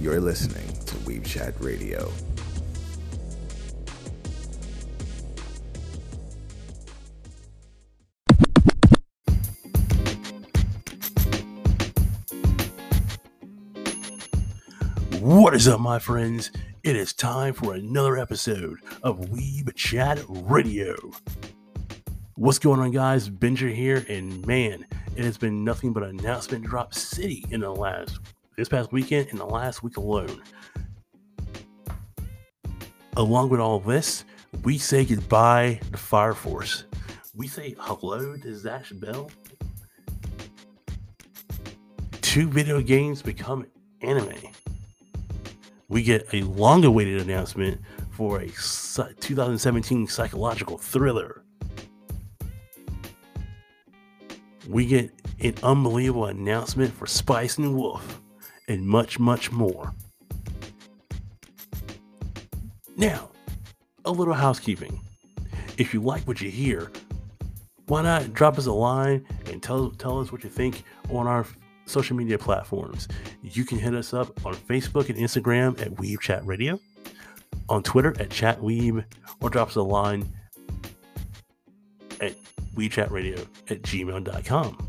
You're listening to Weeb Chat Radio. What is up, my friends? It is time for another episode of Weeb Chat Radio. What's going on, guys? Benja here, and man, it has been nothing but announcement drop city in the this past weekend and the last week alone. Along with all of this, we say goodbye to Fire Force. We say hello to Zatch Bell. 2 video games become anime. We get a long-awaited announcement for a 2017 psychological thriller. We get an unbelievable announcement for Spice and Wolf, and much, much more. Now, a little housekeeping. If you like what you hear, why not drop us a line and tell us what you think on our social media platforms. You can hit us up on Facebook and Instagram at Weeb Chat Radio, on Twitter at ChatWeeb, or drop us a line at WeebChatRadio@gmail.com.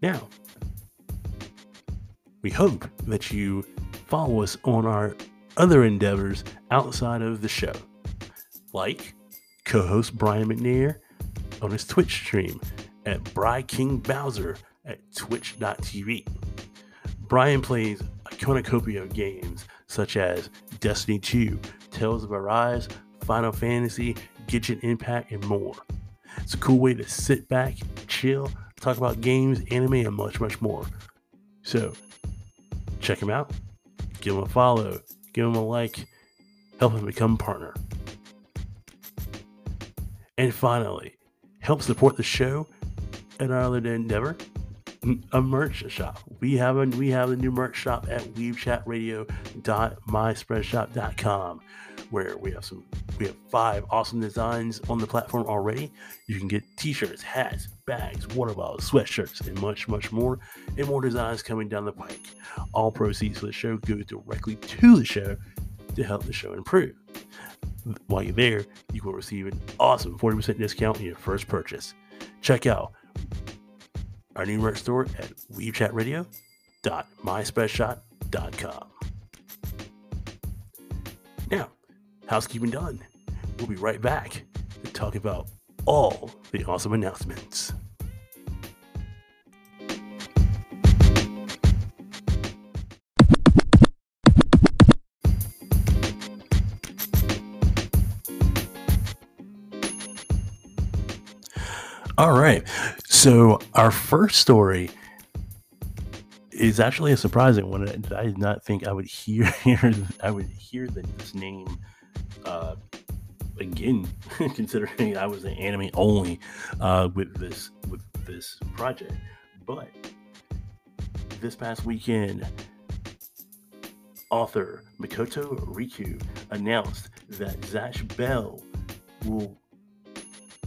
Now, we hope that you follow us on our other endeavors outside of the show, like co-host Brian McNair on his Twitch stream at brykingbowser at twitch.tv. Brian plays a cornucopia of games such as Destiny 2, Tales of Arise, Final Fantasy, Genshin Impact, and more. It's a cool way to sit back, chill, talk about games, anime, and much, much more. So, check him out, give him a follow, give him a like, help him become a partner. And finally, help support the show and our other endeavor, a merch shop. We have a new merch shop at weebchatradio.myspreadshop.com, where we have 5 awesome designs on the platform already. You can get t-shirts, hats, bags, water bottles, sweatshirts, and much, much more. And more designs coming down the pike. All proceeds for the show go directly to the show to help the show improve. While you're there, you will receive an awesome 40% discount on your first purchase. Check out our new merch store at weebchatradio.myspreadshot.com. Now, housekeeping done. We'll be right back to talk about all the awesome announcements. All right, so our first story is actually a surprising one. I did not think I would hear this name again, considering I was an anime only with this project. But this past weekend, author Makoto Riku announced that Zatch Bell will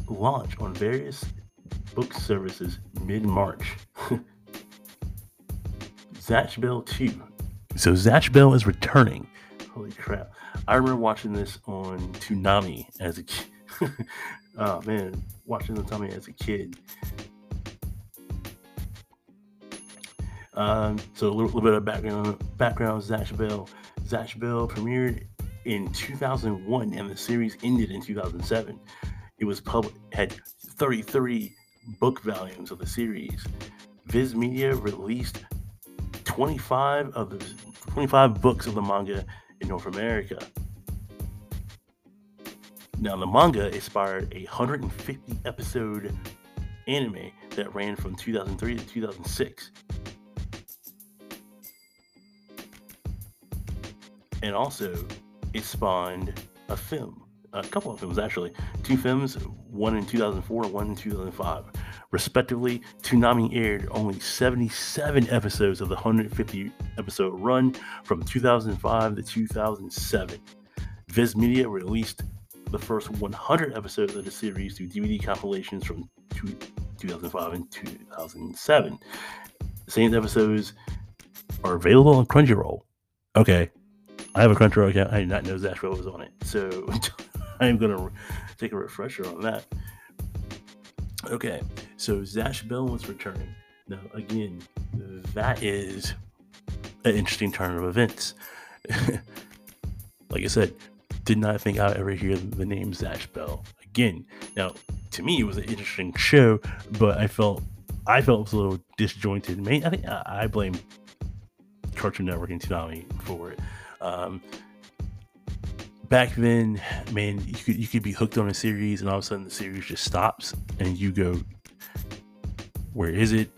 launch on various book services mid-March. Zatch Bell 2. So Zatch Bell is returning. Holy crap. I remember watching this on Toonami as a kid. Oh man, watching Toonami as a kid. So a little bit of background Zatch Bell. Zatch Bell premiered in 2001 and the series ended in 2007. It was had 33 book volumes of the series. Viz Media released 25 books of the manga in North America. Now, the manga inspired a 150-episode anime that ran from 2003 to 2006. And also, it spawned a film. A couple of films, actually. 2 films, one in 2004 and one in 2005. Respectively, Toonami aired only 77 episodes of the 150-episode run from 2005 to 2007. Viz Media released the first 100 episodes of the series through DVD compilations from 2005 and 2007. The same episodes are available on Crunchyroll. Okay, I have a Crunchyroll account. I did not know Zatch Bell was on it, so I'm going to take a refresher on that. Okay, so Zatch Bell was returning. Now, again, that is an interesting turn of events. Like I said, did not think I'd ever hear the name Zatch Bell again. Now, to me, it was an interesting show, but I felt it was a little disjointed. I think I blame Cartoon Network and Toonami for it. Back then, man, you could be hooked on a series, and all of a sudden the series just stops, and you go, where is it?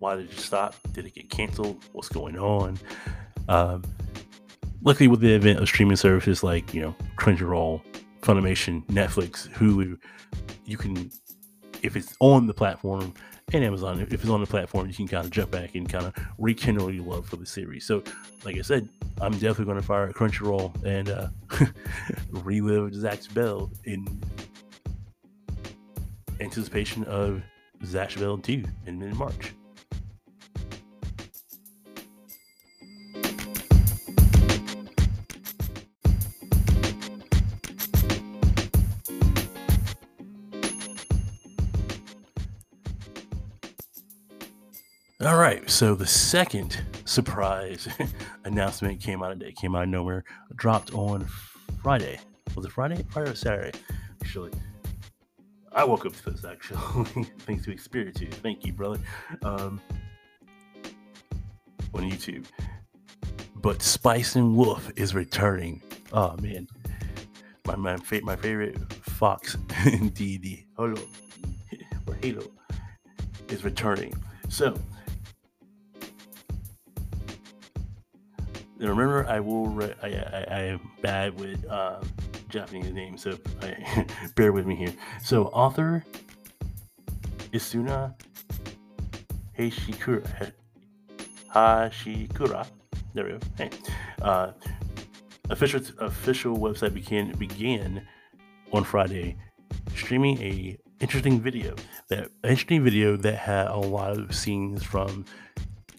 Why did it stop? Did it get canceled? What's going on? Luckily, with the advent of streaming services like, Crunchyroll, Funimation, Netflix, Hulu, you can, if it's on the platform, and Amazon, if it's on the platform, you can kind of jump back and kind of rekindle your love for the series. So, like I said, I'm definitely going to fire at Crunchyroll and relive Zatch Bell in anticipation of Zatch Bell 2 in mid-March. All right, so the second surprise announcement came out of nowhere, dropped on Friday. Was it Friday? Friday or Saturday? Actually, I woke up to this, actually. Thanks to Xperia 2. Thank you, brother. On YouTube. But Spice and Wolf is returning. Oh, man. My favorite Fox and D&D, Holo, or Halo, is returning. So, remember, I am bad with Japanese names, so bear with me here. So, author Isuna Hashikura. There we go. Hey. Official website began on Friday, streaming a interesting video that had a lot of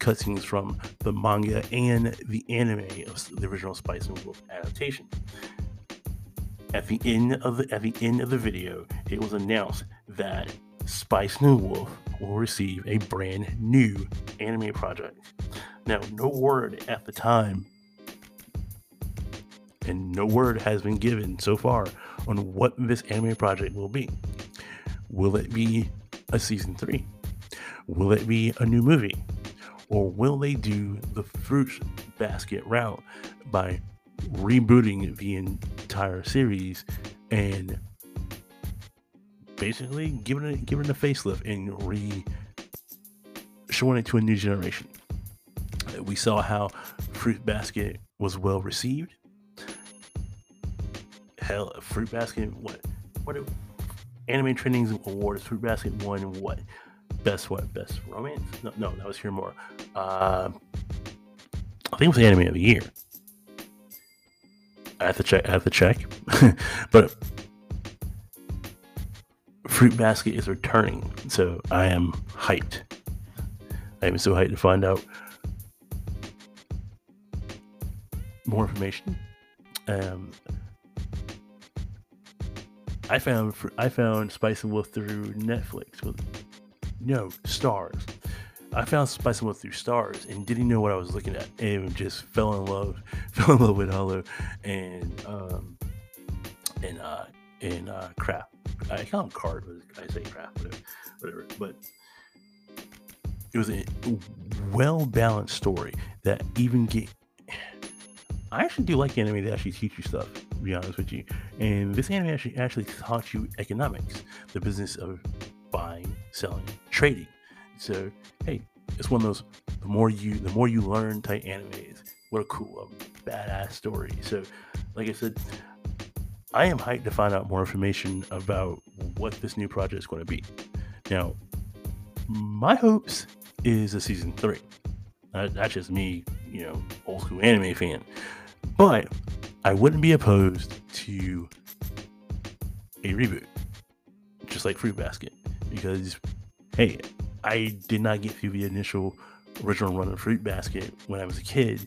cutscenes from the manga and the anime of the original Spice and Wolf adaptation. At the end of the video, it was announced that Spice and Wolf will receive a brand new anime project. Now, no word at the time, and no word has been given so far on what this anime project will be. Will it be a season 3? Will it be a new movie? Or will they do the Fruits Basket route by rebooting the entire series and basically giving it a facelift and showing it to a new generation? We saw how Fruits Basket was well received. Hell, Fruits Basket, what? Anime Trending's awards, Fruit Basket won what? Best romance? No, that was Hiromura. I think it was the anime of the year. I have to check. But Fruit Basket is returning, so I am hyped. I am so hyped to find out more information. I found Spice and Wolf through Netflix. No, Stars. I found Spice and Wolf through Stars and didn't know what I was looking at, and just fell in love with Holo and crap. I call him Card, but I say crap, whatever. But it was a well-balanced story that even I actually do like anime that actually teach you stuff, to be honest with you. And this anime actually taught you economics, the business of buying, selling, trading. So, hey, it's one of those the more you learn type animes. What a cool, badass story. So, like I said, I am hyped to find out more information about what this new project is going to be. Now, my hopes is a season 3. That's just me, old school anime fan. But I wouldn't be opposed to a reboot, just like Fruit Basket, because, hey, I did not get through the initial original run of Fruit Basket when I was a kid,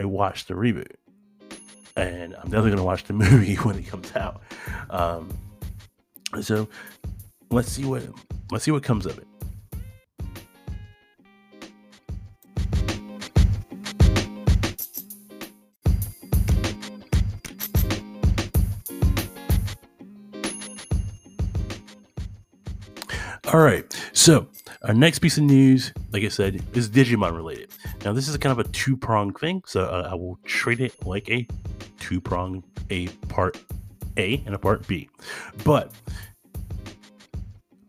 I watched the reboot, and I'm definitely going to watch the movie when it comes out. So let's see what comes of it. All right, so our next piece of news, like I said, is Digimon related. Now, this is kind of a two-pronged thing, so I will treat it like a two-pronged, a part A and a part B. But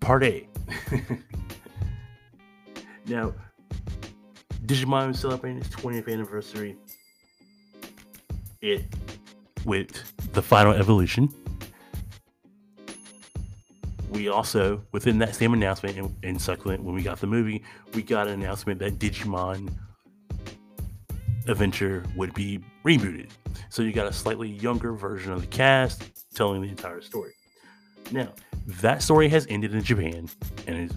part A. Now, Digimon is celebrating its 20th anniversary with the Final Evolution. We also, within that same announcement in Succulent, when we got the movie, we got an announcement that Digimon Adventure would be rebooted. So you got a slightly younger version of the cast telling the entire story. Now, that story has ended in Japan, and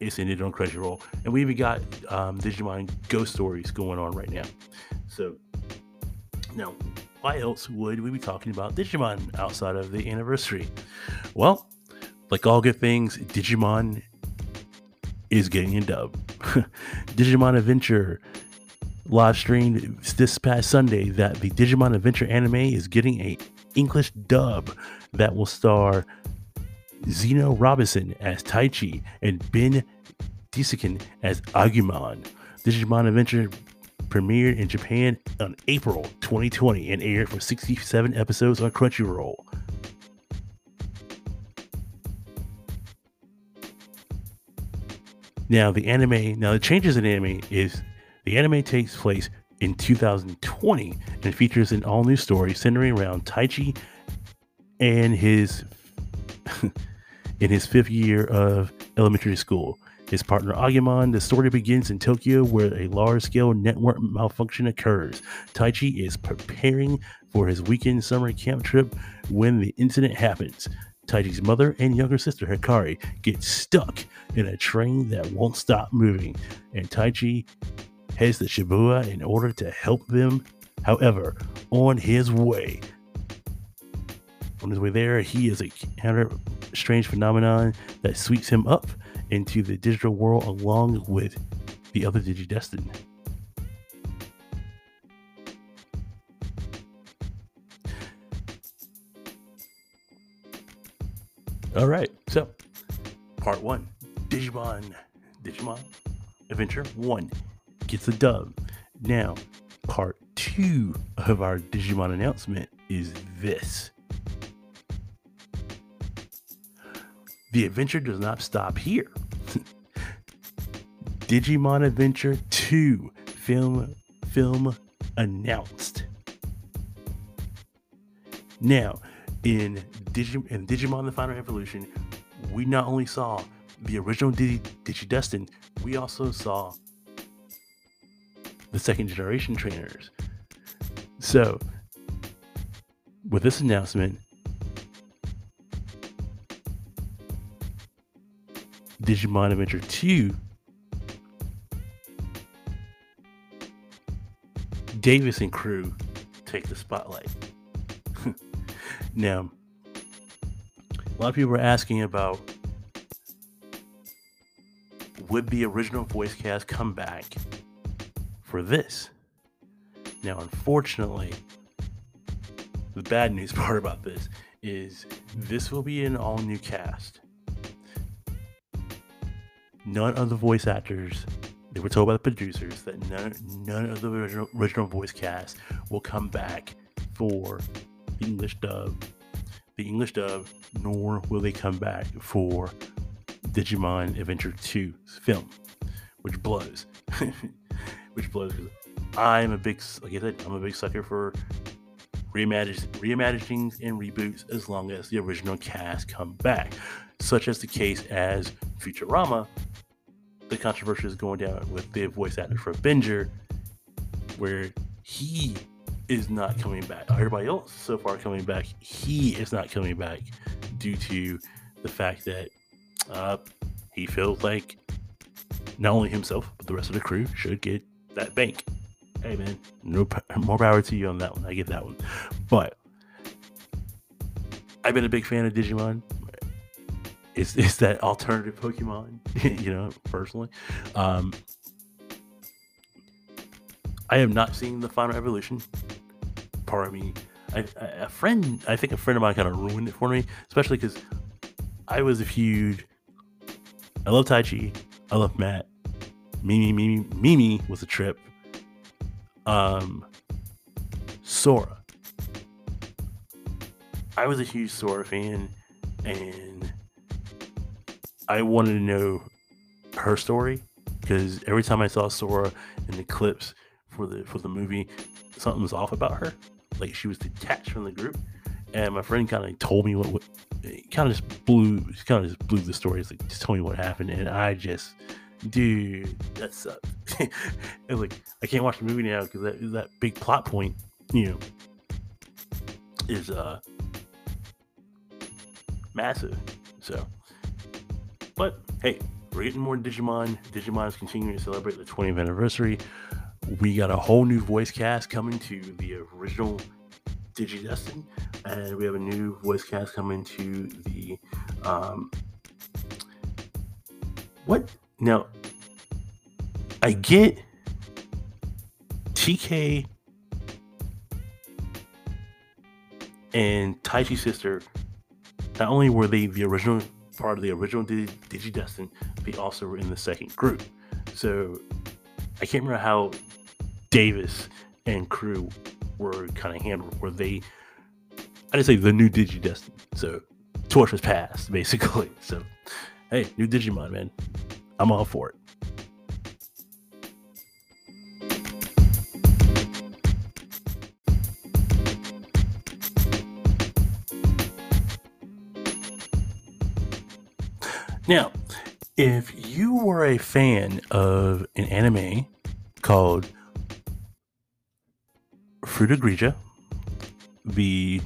it's ended on Crunchyroll, and we even got Digimon Ghost Stories going on right now. So, now, why else would we be talking about Digimon outside of the anniversary? Well, like all good things, Digimon is getting a dub. Digimon Adventure live streamed this past Sunday that the Digimon Adventure anime is getting a English dub that will star Zeno Robinson as Taichi and Ben Desikin as Agumon. Digimon Adventure premiered in Japan on April 2020 and aired for 67 episodes on Crunchyroll. Now the changes in anime is the anime takes place in 2020 and features an all new story centering around Taichi and his in his 5th year of elementary school. His partner Agumon. The story begins in Tokyo, where a large-scale network malfunction occurs. Taichi is preparing for his weekend summer camp trip when the incident happens. Taichi's mother and younger sister Hikari get stuck in a train that won't stop moving, and Taichi heads to Shibuya in order to help them. However, on his way there, he is encountered a strange phenomenon that sweeps him up into the digital world along with the other Digidestined. All right, so part one, Digimon Adventure 1 gets a dub. Now, part 2 of our Digimon announcement is this. The adventure does not stop here. Digimon Adventure 2 film announced. Now, in Digimon: The Final Evolution, we not only saw the original Digidestined, we also saw the second generation trainers. So, with this announcement, Digimon Adventure 2, Davis and crew take the spotlight. Now, a lot of people are asking about, would the original voice cast come back for this? Now, unfortunately, the bad news part about this is this will be an all new cast. None of the voice actors, they were told by the producers that none of the original voice cast will come back for the English dub, nor will they come back for Digimon Adventure 2's film, which blows. Because I'm a big sucker for reimaginings and reboots as long as the original cast come back, such as the case as Futurama. The controversy is going down with the voice actor for Benger, where he is not coming back. Everybody else so far coming back, he is not coming back due to the fact that he feels like not only himself, but the rest of the crew should get that bank. Hey man, no more power to you on that one. I get that one. But I've been a big fan of Digimon. It's that alternative Pokemon, you know, personally. I have not seen the Final Evolution. Pardon me. I think a friend of mine kind of ruined it for me, especially because I was a huge. I love Taichi. I love Matt. Mimi was a trip. Sora. I was a huge Sora fan, and I wanted to know her story because every time I saw Sora in the clips for the movie, something was off about her. Like she was detached from the group, and my friend kind of told me what it kind of just blew the story. It's like, just tell me what happened, and I just, dude, that sucked. And like, I can't watch the movie now because that big plot point, you know, is massive. So, but hey, we're getting more Digimon. Digimon is continuing to celebrate the 20th anniversary. We got a whole new voice cast coming to the original Digidestined, and we have a new voice cast coming to the what? Now, I get TK and Taichi's sister. Not only were they the original part of the original Digidestined, they also were in the second group. So I can't remember how Davis and crew were kind of handled. Were they? I didn't say the new Digidestined. So torch was passed, basically. So hey, new Digimon, man. I'm all for it. Now, if you were a fan of an anime called Fruit of Grisaia, the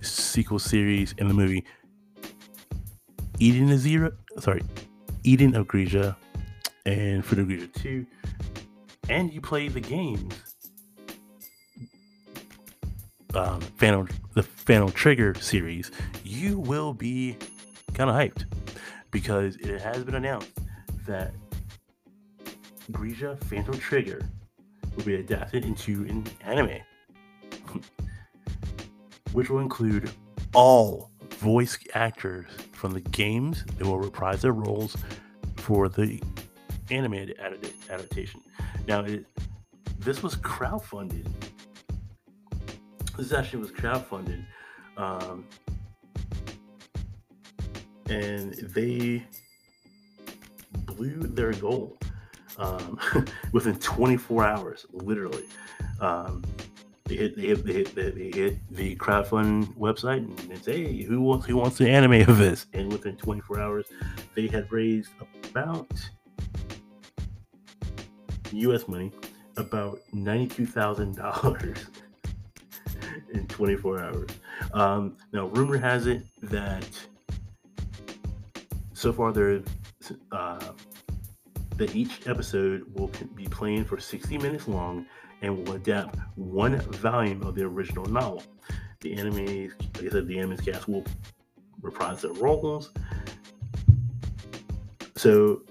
sequel series in the movie Eden of Grisaia and Fruit of Grisaia 2, and you played the games, the Phantom Trigger series, you will be kind of hyped because it has been announced that Grisaia Phantom Trigger will be adapted into an anime, which will include all voice actors from the games that will reprise their roles for the animated adaptation. Now, this was crowdfunded. This actually was crowdfunded, and they blew their goal within 24 hours, literally. They hit the crowdfunding website and they say, hey, who wants the anime of this? And within 24 hours, they had raised about US money, about $92,000 in 24 hours. Now, rumor has it that so far there, that each episode will be playing for 60 minutes long and will adapt one volume of the original novel. The anime's cast will reprise their roles. So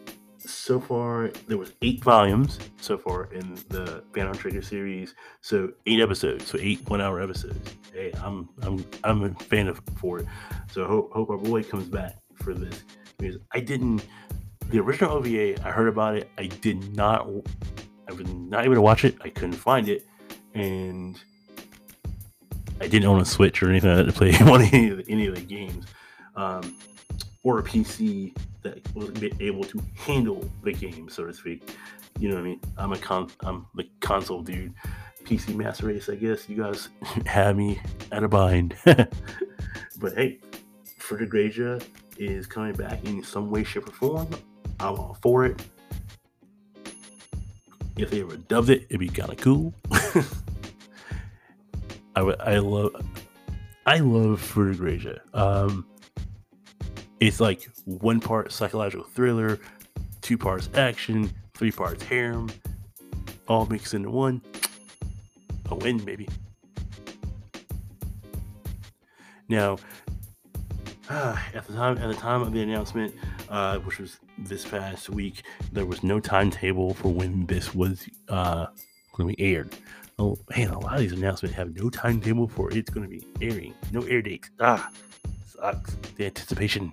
far, there was 8 volumes so far in the Phantom Trigger series. So 8 episodes, so 8 one-hour episodes. Hey, I'm a fan of for it. So I hope our boy comes back for this because the original OVA, I heard about it. I was not able to watch it. I couldn't find it, and I didn't own a Switch or anything like that to play any of the games, or a PC that was able to handle the game, so to speak. You know what I mean? I'm the console dude. PC Master Race, I guess you guys have me at a bind. But hey, for the Grisaia is coming back in some way, shape, or form. I'm all for it. If they ever dubbed it, it'd be kind of cool. I love Fruit of Grisaia. It's like 1 part psychological thriller, 2 parts action, three parts harem, all mixed into one. A win, baby. Now, at the time of the announcement, which was this past week, there was no timetable for when this was going to be aired. Oh, man, a lot of these announcements have no timetable for it's going to be airing. No air dates. Ah, sucks. The anticipation.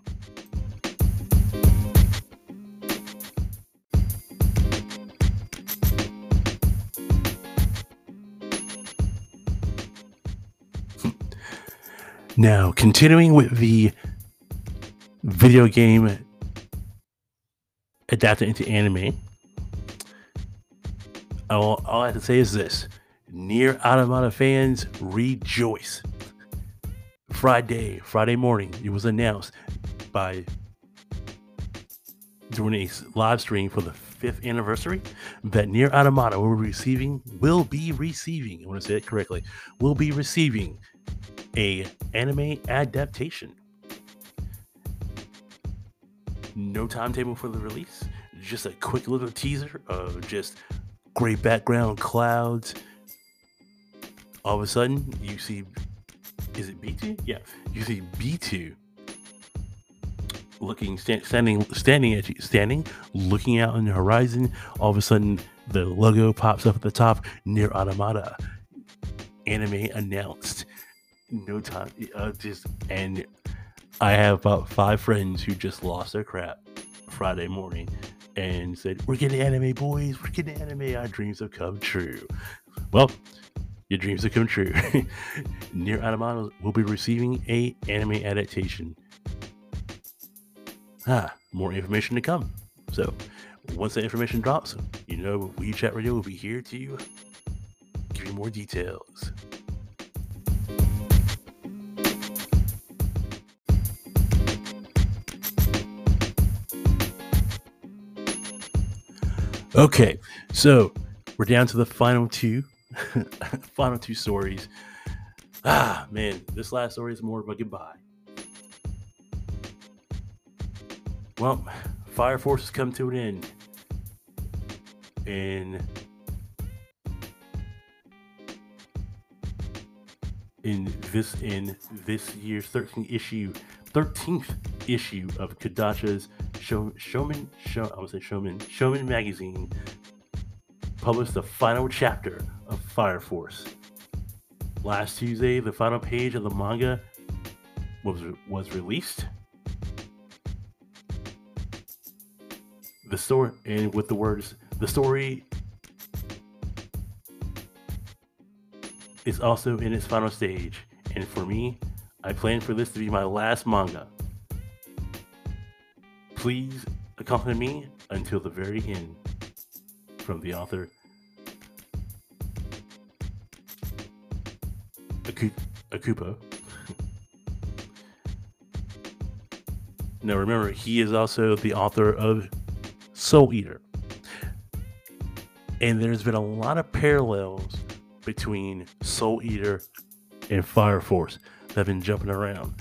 Now, continuing with the video game adapted into anime, all I have to say is this. Nier Automata fans, rejoice. Friday morning, it was announced by during a live stream for the 5th anniversary that Nier Automata will be receiving, I want to say it correctly, will be receiving a anime adaptation. No timetable for the release, just a quick little teaser of just great background clouds. All of a sudden, you see, is it B2? Yeah, you see B2 looking out on the horizon. All of a sudden, the logo pops up at the top. Nier Automata anime announced. No time, and I have about 5 friends who just lost their crap Friday morning and said, "We're getting anime, boys. We're getting anime. Our dreams have come true." Well, your dreams have come true. Nier Automata will be receiving a anime adaptation. More information to come. So, once that information drops, you know, Weeb Chat Radio will be here to give you more details. Okay, so we're down to the final two stories. Ah, man, this last story is more of a goodbye. Well, Fire Force has come to an end, in this year's 13th issue of Kodansha's Shonen magazine published the final chapter of Fire Force. Last Tuesday, the final page of the manga was released. The story, and with the words, "The story is also in its final stage, and for me, I plan for this to be my last manga. Please accompany me until the very end." From the author, Akupo. Now remember, he is also the author of Soul Eater. And there's been a lot of parallels between Soul Eater and Fire Force that have been jumping around.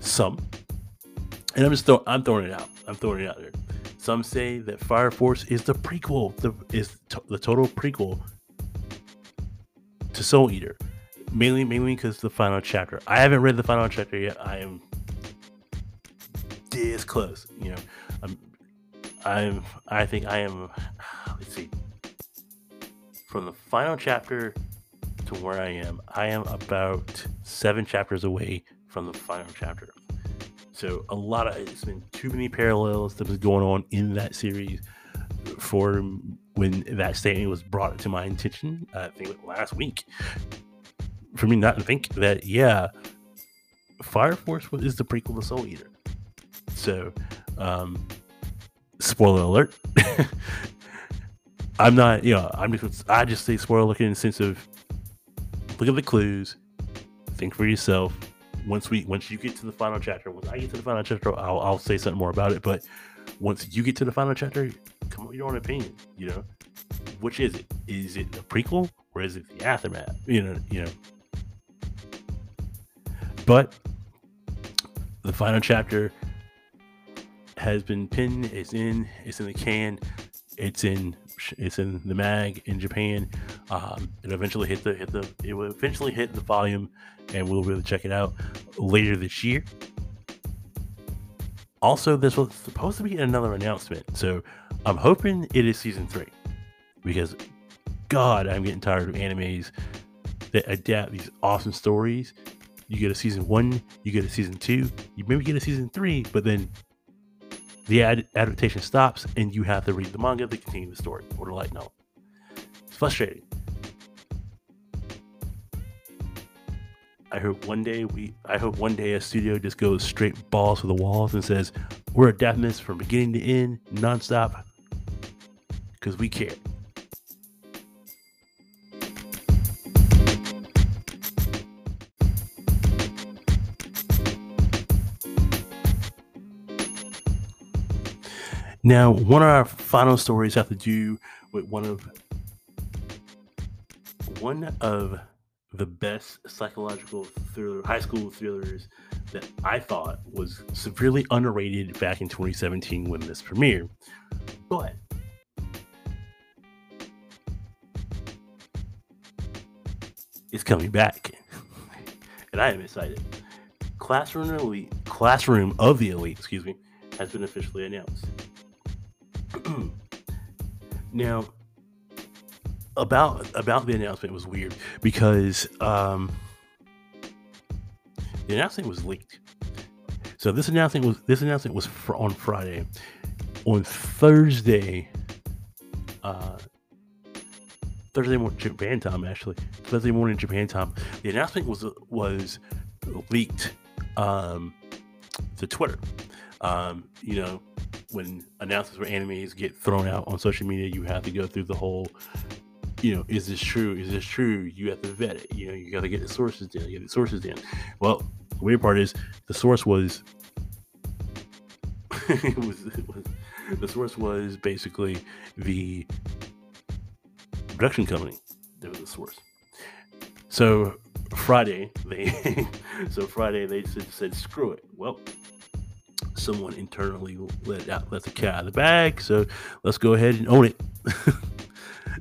Some. And I'm throwing it out there. Some say that Fire Force is the prequel, the total prequel to Soul Eater, mainly because the final chapter. I haven't read the final chapter yet. I am this close, you know. I think I am. Let's see. From the final chapter to where I am about 7 chapters away from the final chapter. So it's been too many parallels that was going on in that series for when that statement was brought to my attention. I think last week, for me not to think that, yeah, Fire Force is the prequel to Soul Eater. So, spoiler alert. I'm not, you know, I just say spoiler alert in the sense of look at the clues, think for yourself. Once I get to the final chapter, I'll say something more about it. But once you get to the final chapter, come up with your own opinion. You know, which is it? Is it the prequel or is it the aftermath? You know. But the final chapter has been pinned. It's in the can. It's in the mag in Japan. It will eventually hit the volume, and we'll really check it out later this year. Also, this was supposed to be another announcement, so I'm hoping it is season 3, because God, I'm getting tired of animes that adapt these awesome stories. You get a season 1, you get a season 2, you maybe get a season 3, but then the adaptation stops and you have to read the manga to continue the story or the light novel. It's frustrating. I hope one day a studio just goes straight balls to the walls and says, we're adapting this from beginning to end, nonstop, because we care. Now, one of our final stories have to do with one of the best psychological thriller, high school thrillers that I thought was severely underrated back in 2017 when this premiered. But it's coming back, and I am excited. Classroom of the Elite, has been officially announced. Now, about the announcement was weird because the announcement was leaked. So this announcement was on Friday. On Thursday morning Japan time, the announcement was leaked to Twitter. When announcements for animes get thrown out on social media, you have to go through the whole, is this true? Is this true? You have to vet it. You got to get the sources down. Well, the weird part is the source was, the source was basically the production company. That was the source. So Friday they said screw it. Well, someone internally let the cat out of the bag, so let's go ahead and own it.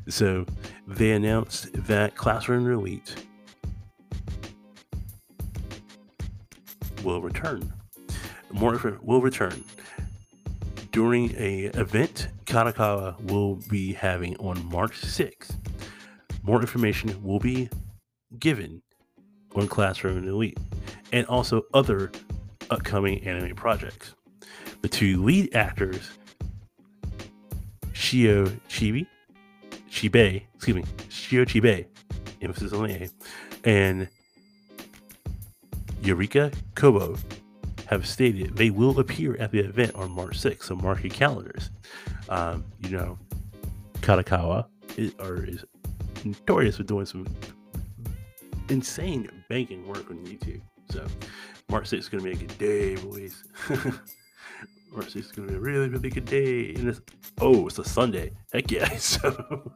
So they announced that Classroom Elite will return. More will return during a event Kadokawa will be having on March 6th. More information will be given on Classroom Elite and also other upcoming anime projects. The two lead actors, Shio Chibay, emphasis on the A, and Yurika Kobo, have stated they will appear at the event on March 6th, so mark your calendars. Kadokawa is notorious for doing some insane banking work on YouTube. So March 6th is going to be a good day, boys. March 6th is going to be a really, really good day. And it's a Sunday. Heck yeah. So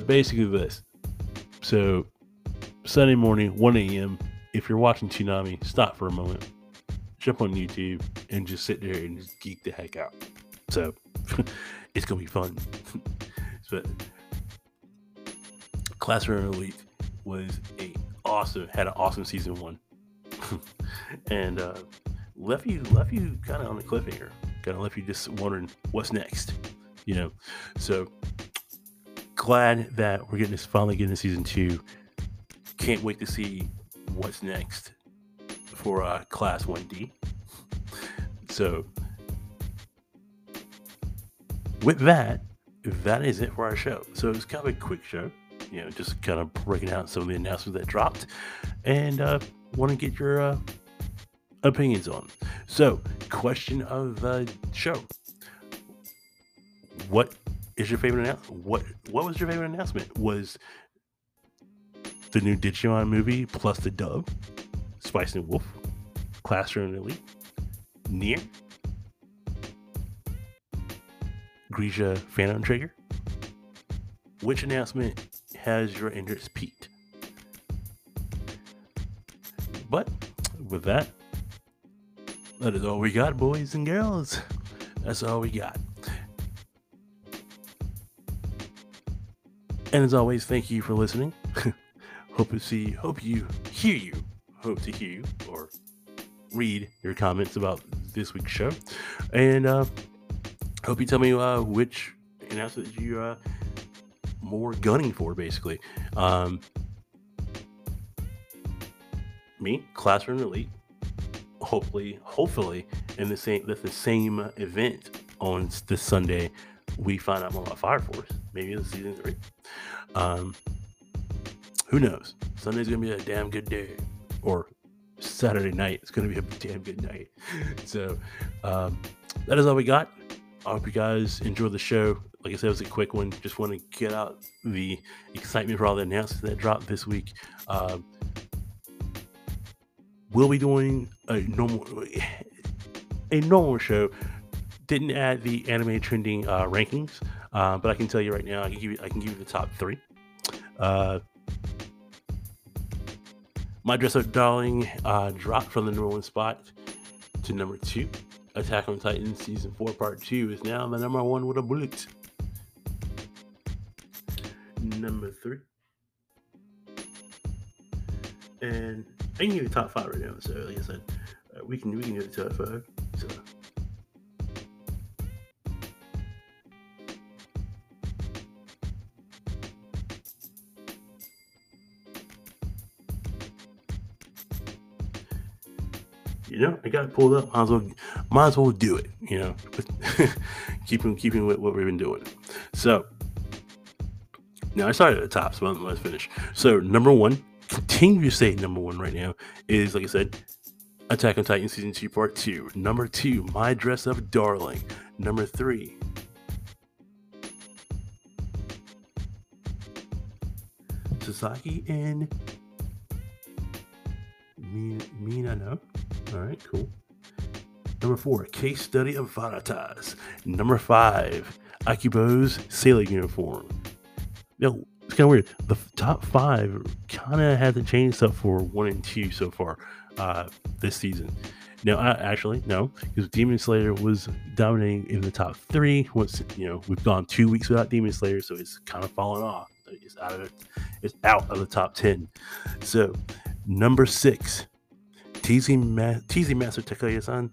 basically this. So Sunday morning, 1 a.m., if you're watching Toonami, stop for a moment, jump on YouTube, and just sit there and just geek the heck out. So it's going to be fun. But Classroom Elite was had an awesome season 1, and left you kind of on a cliffhanger, kind of left you just wondering what's next, So glad that we're finally getting a season 2. Can't wait to see what's next for Class 1D. So with that is it for our show. So it's kind of a quick show. Just kind of breaking out some of the announcements that dropped, and want to get your opinions on. So, question of the show: what is your favorite announcement? What was your favorite announcement? Was the new Digimon movie plus the dub, Spice and Wolf, Classroom Elite, Nier, Grisaia Phantom Trigger? Which announcement has your interest peaked? But with that is all we got, boys and girls. That's all we got. And as always, thank you for listening. Hope to hear you or read your comments about this week's show. And hope you tell me which announcement you're more gunning for, basically. Me, Classroom Elite, hopefully in the same event on this Sunday, we find out more about Fire Force. Maybe it's season 3. Who knows? Sunday's gonna be a damn good day, or Saturday night it's gonna be a damn good night. So that is all we got. I hope you guys enjoy the show. Like I said, it was a quick one. Just want to get out the excitement for all the announcements that dropped this week. We'll be doing a normal show. Didn't add the Anime Trending rankings, but I can tell you right now, I can give you the top 3. My Dress Up Darling dropped from the number 1 spot to number 2. Attack on Titan Season 4 Part 2 is now the number 1 with a bullet. Number 3. And I can give you the top 5 right now. So like I said, we can do the top 5. So you know, I got it pulled up. Might as well do it. You know, keeping with what we've been doing. So now I started at the top, so let's finish. So number 1, continue to say number 1 right now is, like I said, Attack on Titan Season 2 Part 2. Number 2, My Dress Up Darling. Number 3, Sasaki and Minano. All right, cool. Number 4, Case Study of Vanitas. Number 5, Akibo's Sailor Uniform. No, it's kind of weird. The top 5 kind of hasn't changed up for 1 and 2 so far this season. No, actually, no, because Demon Slayer was dominating in the top 3. Once, you know, we've gone 2 weeks without Demon Slayer, so it's kind of fallen off. It's out of the top 10. So, number 6. TZ Master Takuya-san.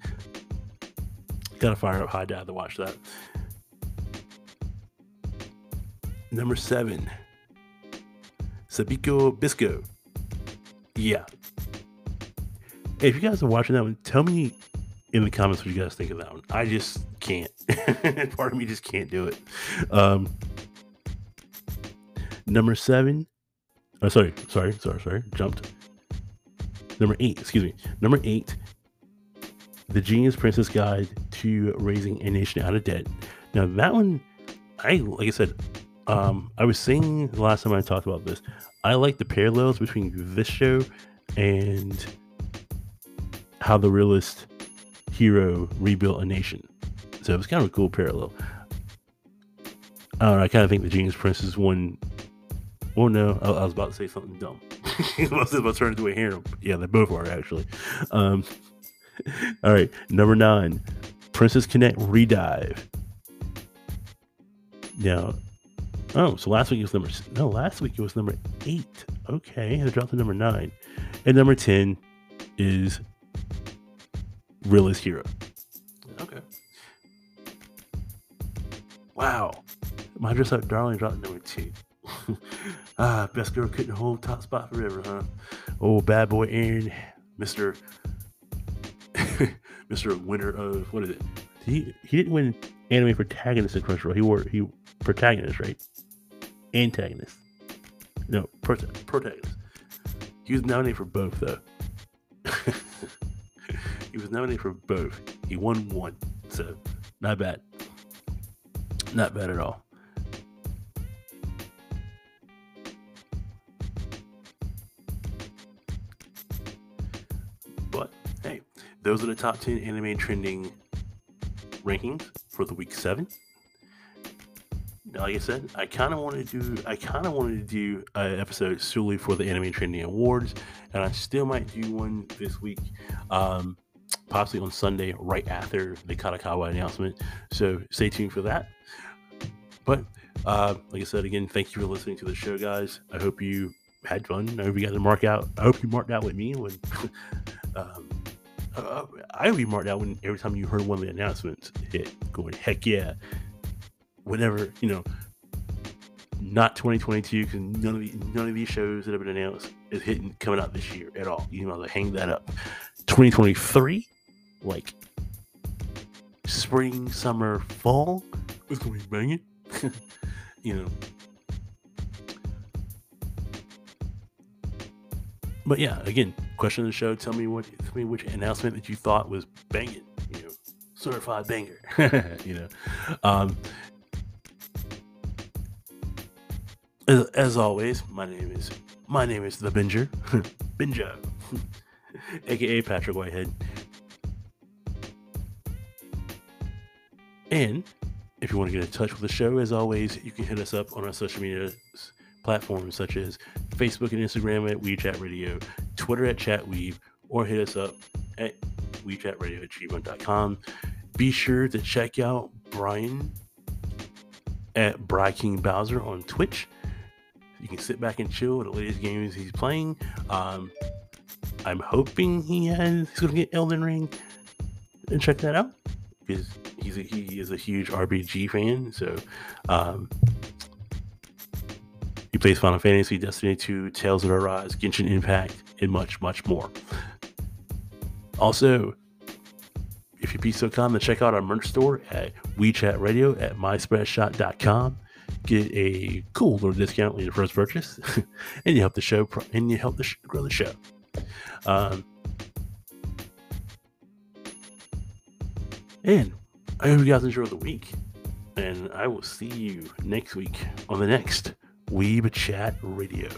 Gotta fire up High Dive to watch that. Number 7, Sabiko Bisco. Yeah. Hey, if you guys are watching that one, tell me in the comments what you guys think of that one. I just can't. Part of me just can't do it. Number 7. Oh, sorry. Jumped. Number 8, excuse me. Number 8, The Genius Princess Guide to Raising a Nation Out of Debt. Now that one, I was saying the last time I talked about this, I like the parallels between this show and how the realist hero rebuilt a nation. So it was kind of a cool parallel. I don't know, I kind of think the Genius Princess one. Oh no, I was about to say something dumb. Most of us turn into a harem. Yeah, they both are actually. All right, number 9, Princess Connect Redive. Now, so last week it was number 8. Okay, I dropped to number 9, and number 10 is Realist Hero. Okay. Wow, My Dress Up Darling dropped to number 2. Best girl couldn't hold top spot forever, huh? Oh, bad boy Aaron, Mr. Winner of, what is it? He didn't win anime protagonist in Crunchyroll. He protagonist, right? Antagonist. No, protagonist. He was nominated for both though. He was nominated for both. He won one, so not bad. Not bad at all. Those are the top 10 anime trending rankings for the week 7. Now, like I said, I kind of wanted to do an episode solely for the anime trending awards, and I still might do one this week. possibly on Sunday right after the Kadokawa announcement. So stay tuned for that. But like I said, again, thank you for listening to the show, guys. I hope you had fun. I hope you got to mark out. I hope you marked out with me when I hope you marked out when every time you heard one of the announcements hit, going heck yeah, whatever, you know. Not 2022, because none of these shows that have been announced is hitting coming out this year at all. You know, like, hang that up. 2023, like spring, summer, fall, it's gonna be banging. You know. But yeah, again, question of the show. Tell me which announcement that you thought was banging. You know, certified banger. You know. As always, my name is the Binger, Binger, aka Patrick Whitehead. And if you want to get in touch with the show, as always, you can hit us up on our social media platforms such as Facebook and Instagram at Weeb Chat Radio, Twitter at ChatWeeb, or hit us up at WeebChatRadio@gmail.com. Be sure to check out Brian at brykingbowser on Twitch. You can sit back and chill with the latest games he's playing. I'm hoping he's going to get Elden Ring and check that out, because he is a huge RPG fan. So he plays Final Fantasy, Destiny 2, Tales of Arise, Genshin Impact, and much, much more. Also, if you'd be so kind to check out our merch store at WeChat Radio at myspressshop.com. Get a cool little discount on your first purchase, and you help the show grow the show. And I hope you guys enjoy the week, and I will see you next week on the next Weeb Chat Radio.